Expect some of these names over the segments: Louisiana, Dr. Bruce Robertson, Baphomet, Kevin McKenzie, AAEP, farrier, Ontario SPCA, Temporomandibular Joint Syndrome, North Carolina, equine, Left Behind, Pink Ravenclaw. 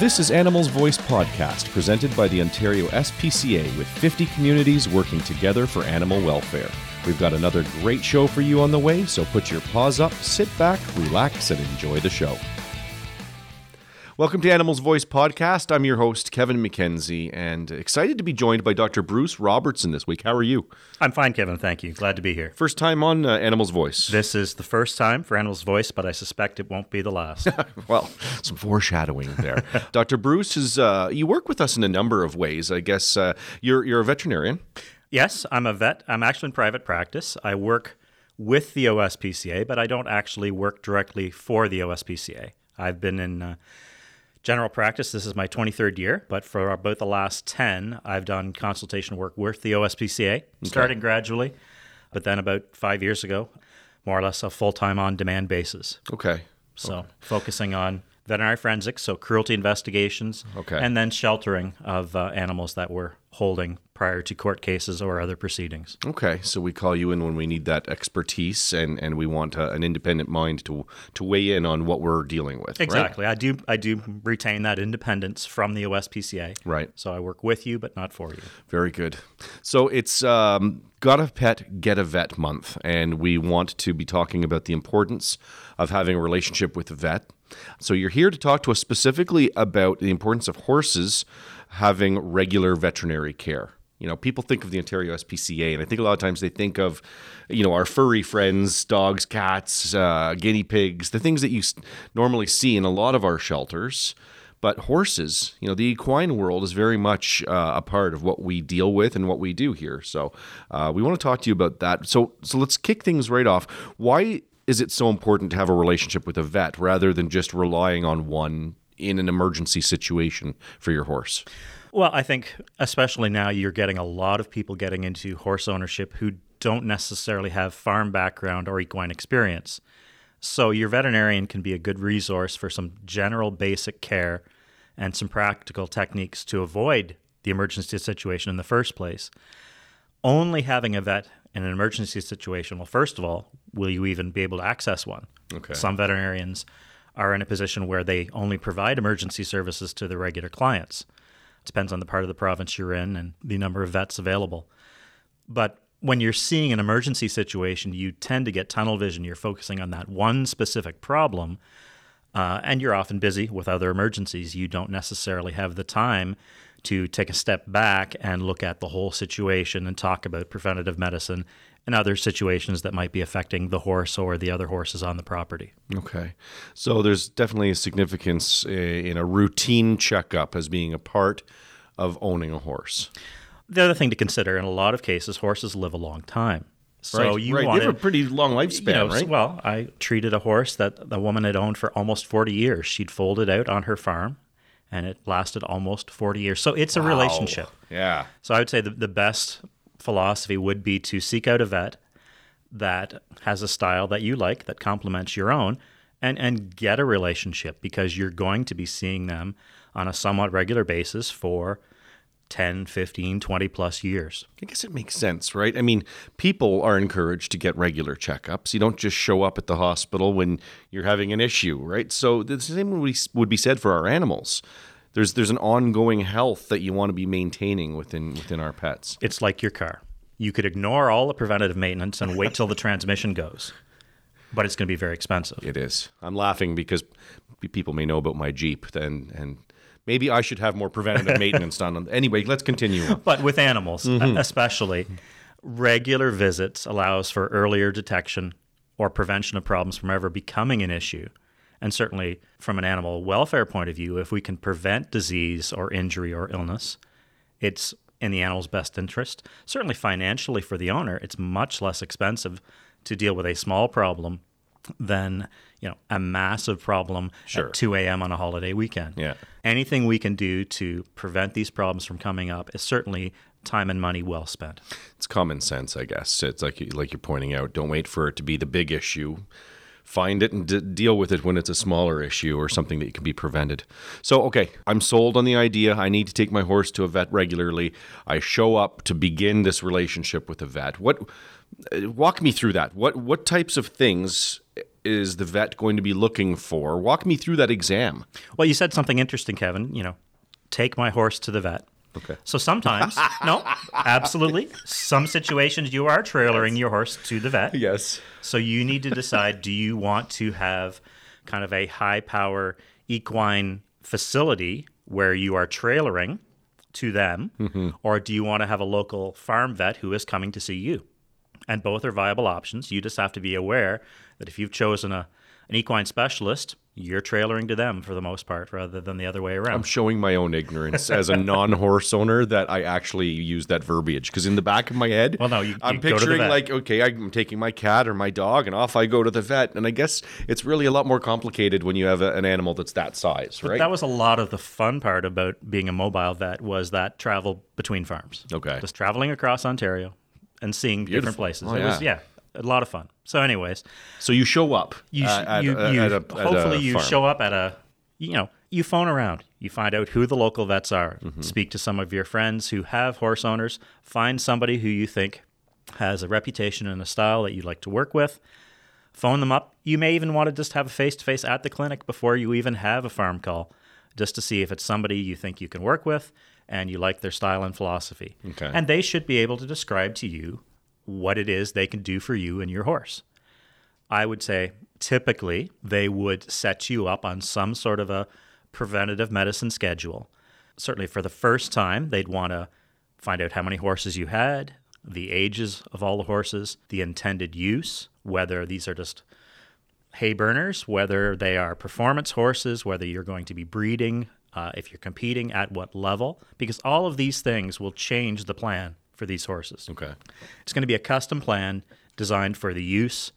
This is Animals Voice Podcast, presented by the Ontario SPCA, with 50 communities working together for animal welfare. We've got another great show for you on the way, so put your paws up, sit back, relax, and enjoy the show. Welcome to Animals Voice Podcast. I'm your host, Kevin McKenzie, and excited to be joined by Dr. Bruce Robertson this week. How are you? I'm fine, Kevin. Thank you. Glad to be here. First time on Animals Voice. This is the first time for Animals Voice, but I suspect it won't be the last. Well, some foreshadowing there. Dr. Bruce, you work with us in a number of ways. I guess you're a veterinarian. Yes, I'm a vet. I'm actually in private practice. I work with the OSPCA, but I don't actually work directly for the OSPCA. I've been in general practice. This is my 23rd year, but for about the last 10, I've done consultation work with the OSPCA, starting gradually, but then about 5 years ago, more or less a full-time on-demand basis. Okay. So focusing on veterinary forensics, so cruelty investigations, and then sheltering of animals that were holding prior to court cases or other proceedings. Okay, so we call you in when we need that expertise and we want an independent mind to weigh in on what we're dealing with, Exactly. Right? I do retain that independence from the OSPCA. Right. So I work with you, but not for you. Very good. So it's Got a Pet, Get a Vet month, and we want to be talking about the importance of having a relationship with a vet. So you're here to talk to us specifically about the importance of horses having regular veterinary care. You know, people think of the Ontario SPCA, and I think a lot of times they think of, you know, our furry friends, dogs, cats, guinea pigs, the things that you normally see in a lot of our shelters. But horses, you know, the equine world is very much a part of what we deal with and what we do here. So we want to talk to you about that. So let's kick things right off. Why is it so important to have a relationship with a vet rather than just relying on one in an emergency situation for your horse? Well, I think especially now you're getting a lot of people getting into horse ownership who don't necessarily have farm background or equine experience. So your veterinarian can be a good resource for some general basic care and some practical techniques to avoid the emergency situation in the first place. Only having a vet in an emergency situation, well, first of all, will you even be able to access one? Okay. Some veterinarians are in a position where they only provide emergency services to their regular clients. It depends on the part of the province you're in and the number of vets available. But when you're seeing an emergency situation, you tend to get tunnel vision. You're focusing on that one specific problem, and you're often busy with other emergencies. You don't necessarily have the time to take a step back and look at the whole situation and talk about preventative medicine and other situations that might be affecting the horse or the other horses on the property. Okay. So there's definitely a significance in a routine checkup as being a part of owning a horse. The other thing to consider, in a lot of cases, horses live a long time. So you They have a pretty long lifespan, right? Well, I treated a horse that the woman had owned for almost 40 years. She'd folded out on her farm, and it lasted almost 40 years. So it's a relationship. Yeah. So I would say the best philosophy would be to seek out a vet that has a style that you like, that complements your own, and get a relationship, because you're going to be seeing them on a somewhat regular basis for 10, 15, 20 plus years. I guess it makes sense, right? I mean, people are encouraged to get regular checkups. You don't just show up at the hospital when you're having an issue, right? So the same would be said for our animals. There's an ongoing health that you want to be maintaining within our pets. It's like your car. You could ignore all the preventative maintenance and wait till the transmission goes, but it's going to be very expensive. It is. I'm laughing because people may know about my Jeep and maybe I should have more preventative maintenance done on them. Anyway, let's continue on. But with animals, especially, regular visits allows for earlier detection or prevention of problems from ever becoming an issue. And certainly from an animal welfare point of view, if we can prevent disease or injury or illness, it's in the animal's best interest. Certainly financially for the owner, it's much less expensive to deal with a small problem than, you know, a massive problem at 2 a.m. on a holiday weekend. Yeah. Anything we can do to prevent these problems from coming up is certainly time and money well spent. It's common sense, I guess. It's like you're pointing out, don't wait for it to be the big issue. Find it and deal with it when it's a smaller issue or something that can be prevented. So, okay, I'm sold on the idea. I need to take my horse to a vet regularly. I show up to begin this relationship with a vet. Walk me through that. What types of things is the vet going to be looking for? Walk me through that exam. Well, you said something interesting, Kevin. You know, take my horse to the vet. Okay. So sometimes, no, absolutely. Some situations you are trailering your horse to the vet. Yes. So you need to decide, do you want to have kind of a high-power equine facility where you are trailering to them, or do you want to have a local farm vet who is coming to see you? And both are viable options. You just have to be aware that if you've chosen an equine specialist, you're trailering to them for the most part rather than the other way around. I'm showing my own ignorance as a non-horse owner that I actually use that verbiage. Because in the back of my head, I'm picturing like, okay, I'm taking my cat or my dog and off I go to the vet. And I guess it's really a lot more complicated when you have an animal that's that size, right? But that was a lot of the fun part about being a mobile vet, was that travel between farms. Okay. Just traveling across Ontario and seeing different places. Oh, it was a lot of fun. So anyways. So you show up. You phone around. You find out who the local vets are. Mm-hmm. Speak to some of your friends who have horse owners. Find somebody who you think has a reputation and a style that you'd like to work with. Phone them up. You may even want to just have a face-to-face at the clinic before you even have a farm call, just to see if it's somebody you think you can work with and you like their style and philosophy. Okay. And they should be able to describe to you what it is they can do for you and your horse. I would say typically they would set you up on some sort of a preventative medicine schedule. Certainly for the first time, they'd want to find out how many horses you had, the ages of all the horses, the intended use, whether these are just hay burners, whether they are performance horses, whether you're going to be breeding, if you're competing, at what level, because all of these things will change the plan for these horses. Okay. It's going to be a custom plan designed for the use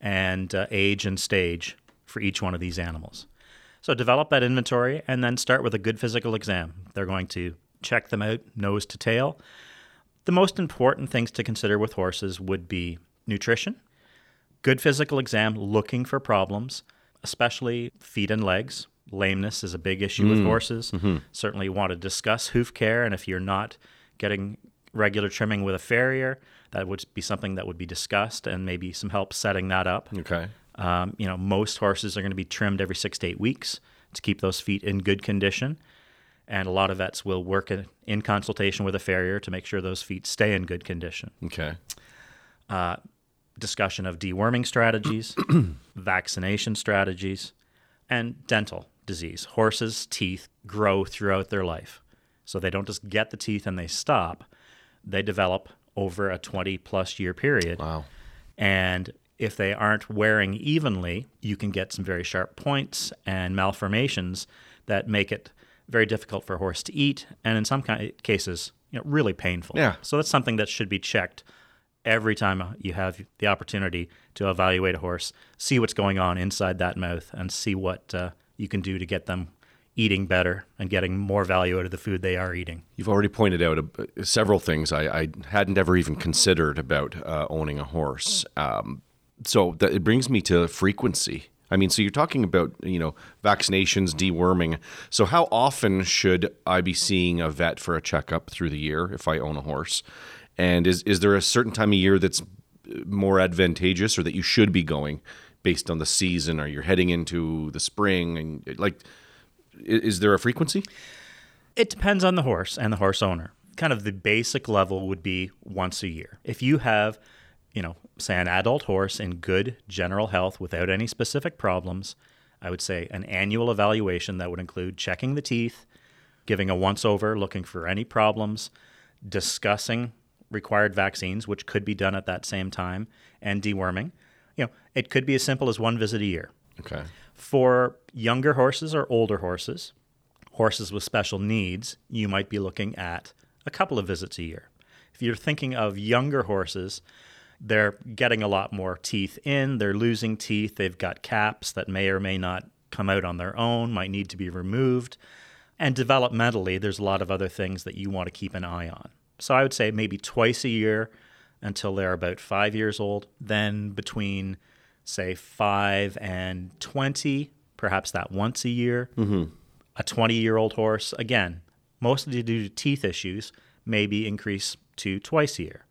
and age and stage for each one of these animals. So develop that inventory and then start with a good physical exam. They're going to check them out nose to tail. The most important things to consider with horses would be nutrition, good physical exam, looking for problems, especially feet and legs. Lameness is a big issue with horses. Mm-hmm. Certainly you want to discuss hoof care, and if you're not getting regular trimming with a farrier, that would be something that would be discussed, and maybe some help setting that up. Okay. Most horses are going to be trimmed every 6 to 8 weeks to keep those feet in good condition. And a lot of vets will work in consultation with a farrier to make sure those feet stay in good condition. Okay. Discussion of deworming strategies, vaccination strategies, and dental disease. Horses' teeth grow throughout their life. So they don't just get the teeth and they stop. They develop over a 20-plus year period. Wow. And if they aren't wearing evenly, you can get some very sharp points and malformations that make it very difficult for a horse to eat, and in some cases, really painful. Yeah. So that's something that should be checked every time you have the opportunity to evaluate a horse, see what's going on inside that mouth, and see what you can do to get them eating better and getting more value out of the food they are eating. You've already pointed out several things I hadn't ever even considered about owning a horse. So it brings me to frequency. I mean, so you're talking about, vaccinations, deworming. So how often should I be seeing a vet for a checkup through the year if I own a horse? And is there a certain time of year that's more advantageous or that you should be going based on the season, or you're heading into the spring? And is there a frequency? It depends on the horse and the horse owner. Kind of the basic level would be once a year. If you have, say an adult horse in good general health without any specific problems, I would say an annual evaluation that would include checking the teeth, giving a once-over, looking for any problems, discussing required vaccines, which could be done at that same time, and deworming. It could be as simple as one visit a year. Okay. For younger horses or older horses, horses with special needs, you might be looking at a couple of visits a year. If you're thinking of younger horses, they're getting a lot more teeth in, they're losing teeth, they've got caps that may or may not come out on their own, might need to be removed. And developmentally, there's a lot of other things that you want to keep an eye on. So I would say maybe twice a year until they're about 5 years old, then between say 5 and 20, perhaps that once a year. Mm-hmm. A 20-year-old horse, again, mostly due to teeth issues, maybe increase to twice a year.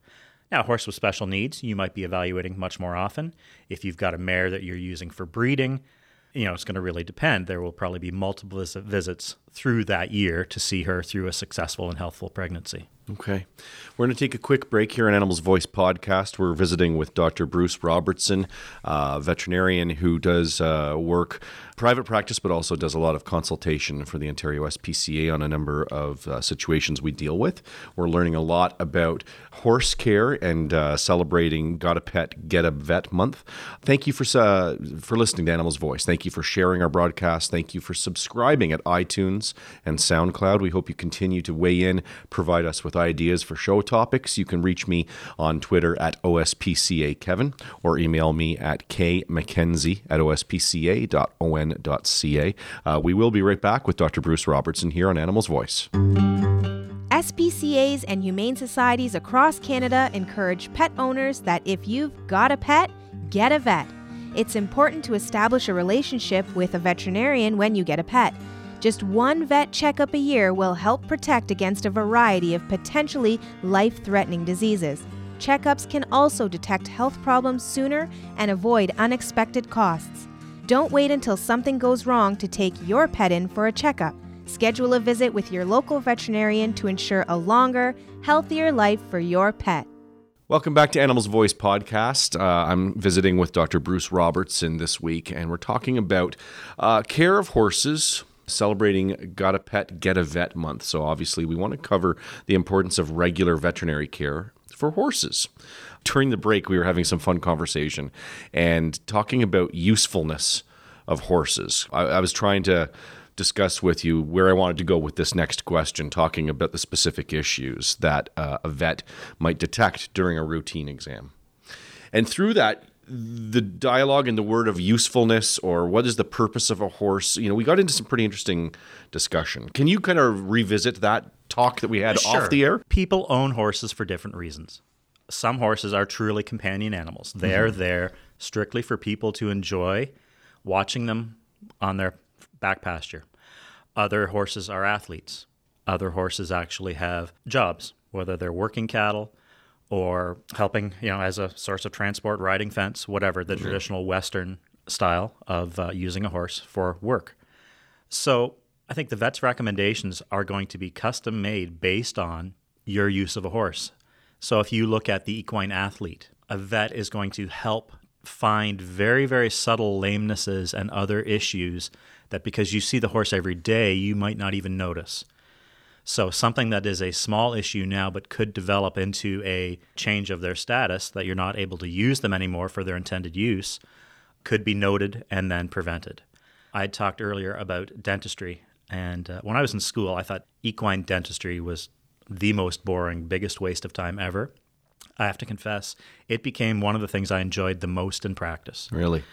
Now, a horse with special needs, you might be evaluating much more often. If you've got a mare that you're using for breeding, you know, it's going to really depend. There will probably be multiple visits through that year to see her through a successful and healthful pregnancy. Okay. We're going to take a quick break here on Animals Voice Podcast. We're visiting with Dr. Bruce Robertson, a veterinarian who does work private practice, but also does a lot of consultation for the Ontario SPCA on a number of situations we deal with. We're learning a lot about horse care and celebrating Got a Pet, Get a Vet Month. Thank you for listening to Animals Voice. Thank you for sharing our broadcast. Thank you for subscribing at iTunes and SoundCloud. We hope you continue to weigh in, provide us with ideas for show topics. You can reach me on Twitter at OSPCA Kevin, or email me at kmckenzie@ospca.on.ca. We will be right back with Dr. Bruce Robertson here on Animals Voice. SPCAs and humane societies across Canada encourage pet owners that if you've got a pet, get a vet. It's important to establish a relationship with a veterinarian when you get a pet. Just one vet checkup a year will help protect against a variety of potentially life-threatening diseases. Checkups can also detect health problems sooner and avoid unexpected costs. Don't wait until something goes wrong to take your pet in for a checkup. Schedule a visit with your local veterinarian to ensure a longer, healthier life for your pet. Welcome back to Animals Voice Podcast. I'm visiting with Dr. Bruce Robertson this week, and we're talking about care of horses, celebrating Got a Pet, Get a Vet Month. So obviously we want to cover the importance of regular veterinary care for horses. During the break, we were having some fun conversation and talking about usefulness of horses. I was trying to discuss with you where I wanted to go with this next question, talking about the specific issues that a vet might detect during a routine exam. And through that, the dialogue and the word of usefulness, or what is the purpose of a horse? You know, we got into some pretty interesting discussion. Can you kind of revisit that talk that we had off the air? People own horses for different reasons. Some horses are truly companion animals. They're there strictly for people to enjoy watching them on their back pasture. Other horses are athletes. Other horses actually have jobs, whether they're working cattle or helping, you know, as a source of transport, riding fence, whatever, the traditional Western style of using a horse for work. So I think the vet's recommendations are going to be custom made based on your use of a horse. So if you look at the equine athlete, a vet is going to help find very, very subtle lamenesses and other issues that, because you see the horse every day, you might not even notice. So something that is a small issue now but could develop into a change of their status, that you're not able to use them anymore for their intended use, could be noted and then prevented. I talked earlier about dentistry, and when I was in school, I thought equine dentistry was the most boring, biggest waste of time ever. I have to confess, it became one of the things I enjoyed the most in practice. Really?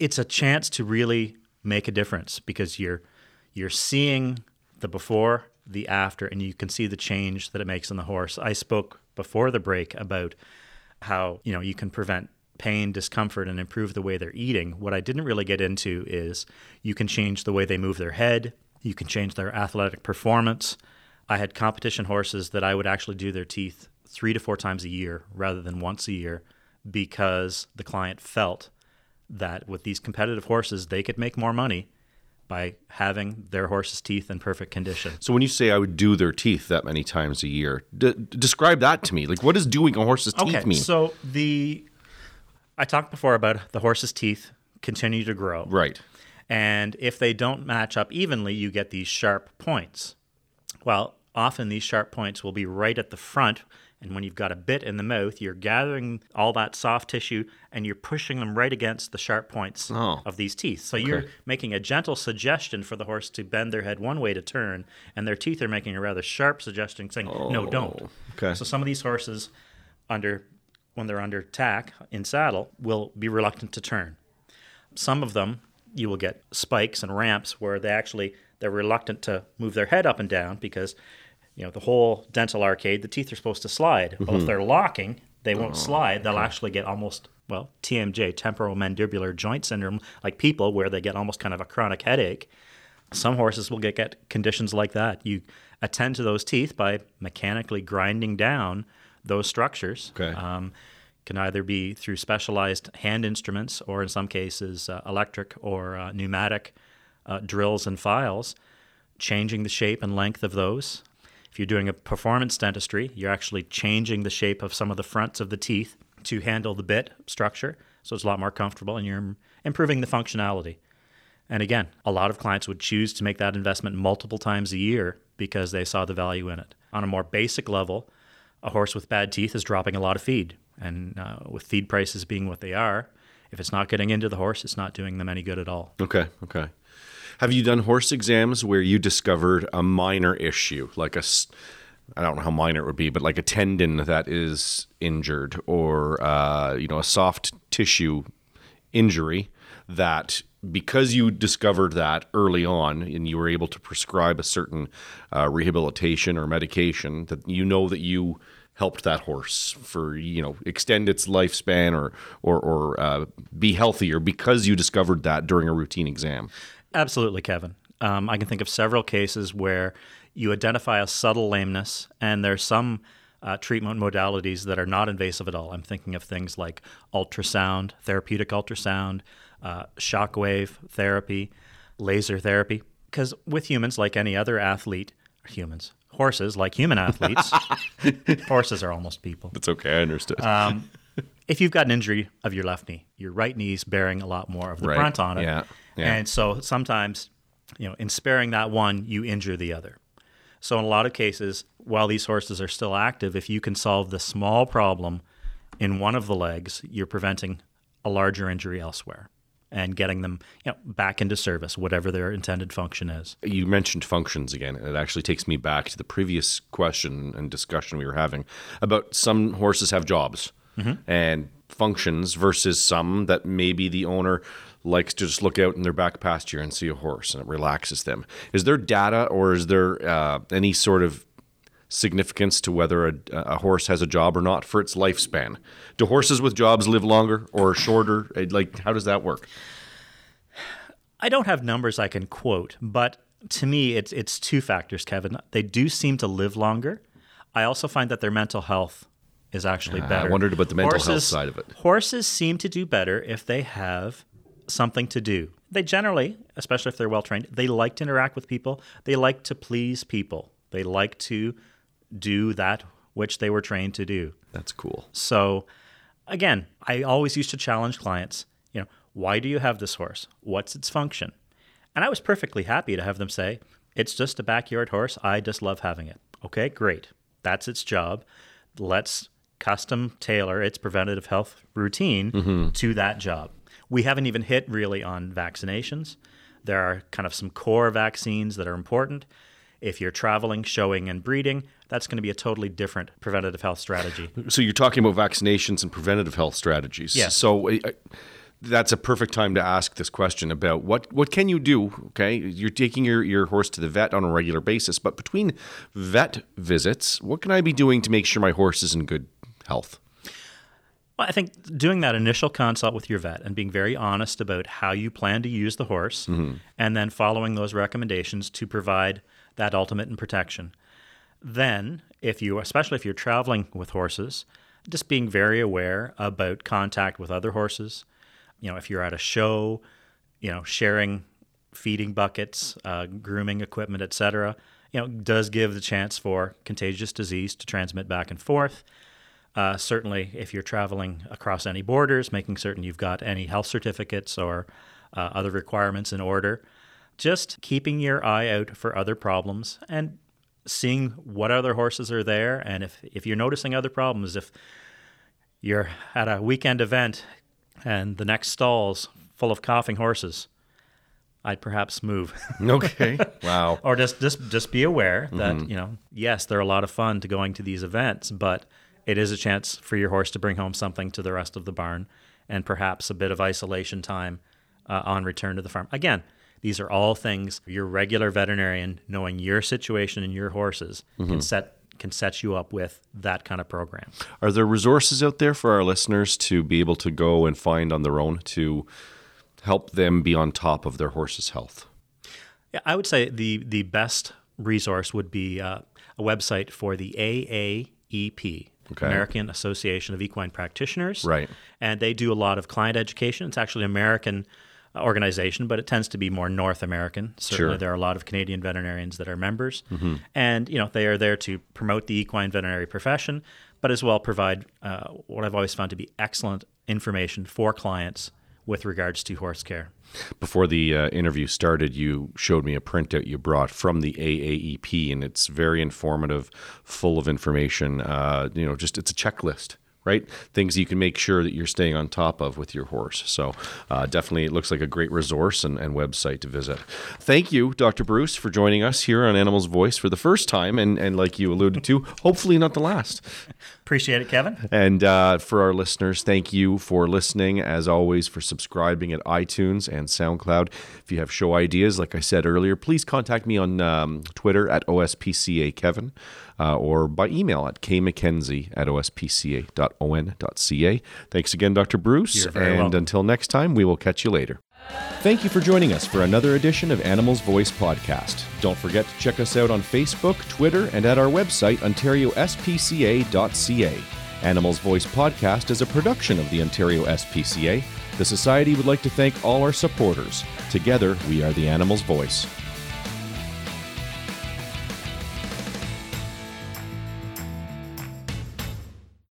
It's a chance to really make a difference, because you're seeing the before, the after, and you can see the change that it makes in the horse. I spoke before the break about how, you know, you can prevent pain, discomfort, and improve the way they're eating. What I didn't really get into is you can change the way they move their head. You can change their athletic performance. I had competition horses that I would actually do their teeth 3 to 4 times a year rather than once a year, because the client felt that with these competitive horses, they could make more money by having their horse's teeth in perfect condition. So when you say I would do their teeth that many times a year, describe that to me. Like, what does doing a horse's teeth mean? So I talked before about the horse's teeth continue to grow. Right. And if they don't match up evenly, you get these sharp points. Well, often these sharp points will be right at the front, and when you've got a bit in the mouth, you're gathering all that soft tissue and you're pushing them right against the sharp points of these teeth. So you're making a gentle suggestion for the horse to bend their head one way to turn, and their teeth are making a rather sharp suggestion saying, no, don't. Okay. So some of these horses, when they're under tack in saddle, will be reluctant to turn. Some of them, you will get spikes and ramps where they're reluctant to move their head up and down because, you know, the whole dental arcade, the teeth are supposed to slide. Well, if they're locking, they won't slide. They'll actually get almost, TMJ, Temporomandibular Joint Syndrome, like people, where they get almost kind of a chronic headache. Some horses will get conditions like that. You attend to those teeth by mechanically grinding down those structures. Okay. Can either be through specialized hand instruments or, in some cases, electric or pneumatic drills and files, changing the shape and length of those. If you're doing a performance dentistry, you're actually changing the shape of some of the fronts of the teeth to handle the bit structure, so it's a lot more comfortable, and you're improving the functionality. And again, a lot of clients would choose to make that investment multiple times a year because they saw the value in it. On a more basic level, a horse with bad teeth is dropping a lot of feed. And with feed prices being what they are, if it's not getting into the horse, it's not doing them any good at all. Okay. Have you done horse exams where you discovered a minor issue, like I don't know how minor it would be, but like a tendon that is injured or, a soft tissue injury that because you discovered that early on and you were able to prescribe a certain rehabilitation or medication that you helped that horse for, extend its lifespan or be healthier because you discovered that during a routine exam? Absolutely, Kevin. I can think of several cases where you identify a subtle lameness, and there's some treatment modalities that are not invasive at all. I'm thinking of things like ultrasound, therapeutic ultrasound, shockwave therapy, laser therapy. Because with humans, like any other athlete, horses, like human athletes, horses are almost people. That's okay, I understood. If you've got an injury of your left knee, your right knee's bearing a lot more of the brunt on it. Yeah. And so sometimes, in sparing that one, you injure the other. So in a lot of cases, while these horses are still active, if you can solve the small problem in one of the legs, you're preventing a larger injury elsewhere and getting them back into service, whatever their intended function is. You mentioned functions again, and it actually takes me back to the previous question and discussion we were having about some horses have jobs and functions versus some that maybe the owner likes to just look out in their back pasture and see a horse and it relaxes them. Is there data or is there any sort of significance to whether a horse has a job or not for its lifespan? Do horses with jobs live longer or shorter? Like, how does that work? I don't have numbers I can quote, but to me, it's two factors, Kevin. They do seem to live longer. I also find that their mental health is actually better. I wondered about the mental health side of it. Horses seem to do better if they have something to do. They generally, especially if they're well-trained, they like to interact with people. They like to please people. They like to do that which they were trained to do. That's cool. So, again, I always used to challenge clients, why do you have this horse? What's its function? And I was perfectly happy to have them say, it's just a backyard horse. I just love having it. Okay, great. That's its job. Let's custom tailor its preventative health routine to that job. We haven't even hit really on vaccinations. There are kind of some core vaccines that are important. If you're traveling, showing, and breeding, that's going to be a totally different preventative health strategy. So you're talking about vaccinations and preventative health strategies. Yes. So that's a perfect time to ask this question about what can you do, okay? You're taking your horse to the vet on a regular basis, but between vet visits, what can I be doing to make sure my horse is in good health? Well, I think doing that initial consult with your vet and being very honest about how you plan to use the horse and then following those recommendations to provide that ultimate in protection. Then, especially if you're traveling with horses, just being very aware about contact with other horses. If you're at a show, sharing feeding buckets, grooming equipment, etc., does give the chance for contagious disease to transmit back and forth. Certainly, if you're traveling across any borders, making certain you've got any health certificates or other requirements in order. Just keeping your eye out for other problems and seeing what other horses are there. And if you're noticing other problems, if you're at a weekend event and the next stall's full of coughing horses, I'd perhaps move. Okay. Wow. Or just be aware that, yes, they're a lot of fun to going to these events, but it is a chance for your horse to bring home something to the rest of the barn and perhaps a bit of isolation time on return to the farm. Again, these are all things your regular veterinarian, knowing your situation and your horses, can set you up with that kind of program. Are there resources out there for our listeners to be able to go and find on their own to help them be on top of their horse's health? Yeah, I would say the best resource would be a website for the AAEP, okay. American Association of Equine Practitioners. Right. And they do a lot of client education. It's actually an American organization, but it tends to be more North American. Certainly sure. There are a lot of Canadian veterinarians that are members. Mm-hmm. And, you know, they are there to promote the equine veterinary profession, but as well provide what I've always found to be excellent information for clients with regards to horse care. Before the interview started, you showed me a printout you brought from the AAEP, and it's very informative, full of information. You know, just it's a checklist, right? Things you can make sure that you're staying on top of with your horse. So definitely it looks like a great resource and website to visit. Thank you, Dr. Bruce, for joining us here on Animal's Voice for the first time, and like you alluded to, hopefully not the last. Appreciate it, Kevin. And for our listeners, thank you for listening, as always, for subscribing at iTunes and SoundCloud. If you have show ideas, like I said earlier, please contact me on Twitter at OSPCA Kevin. Or by email at kmckenzie@ospca.on.ca. Thanks again, Dr. Bruce. You're very welcome. Until next time, we will catch you later. Thank you for joining us for another edition of Animal's Voice Podcast. Don't forget to check us out on Facebook, Twitter, and at our website, OntarioSPCA.ca. Animal's Voice Podcast is a production of the Ontario SPCA. The Society would like to thank all our supporters. Together, we are the Animal's Voice.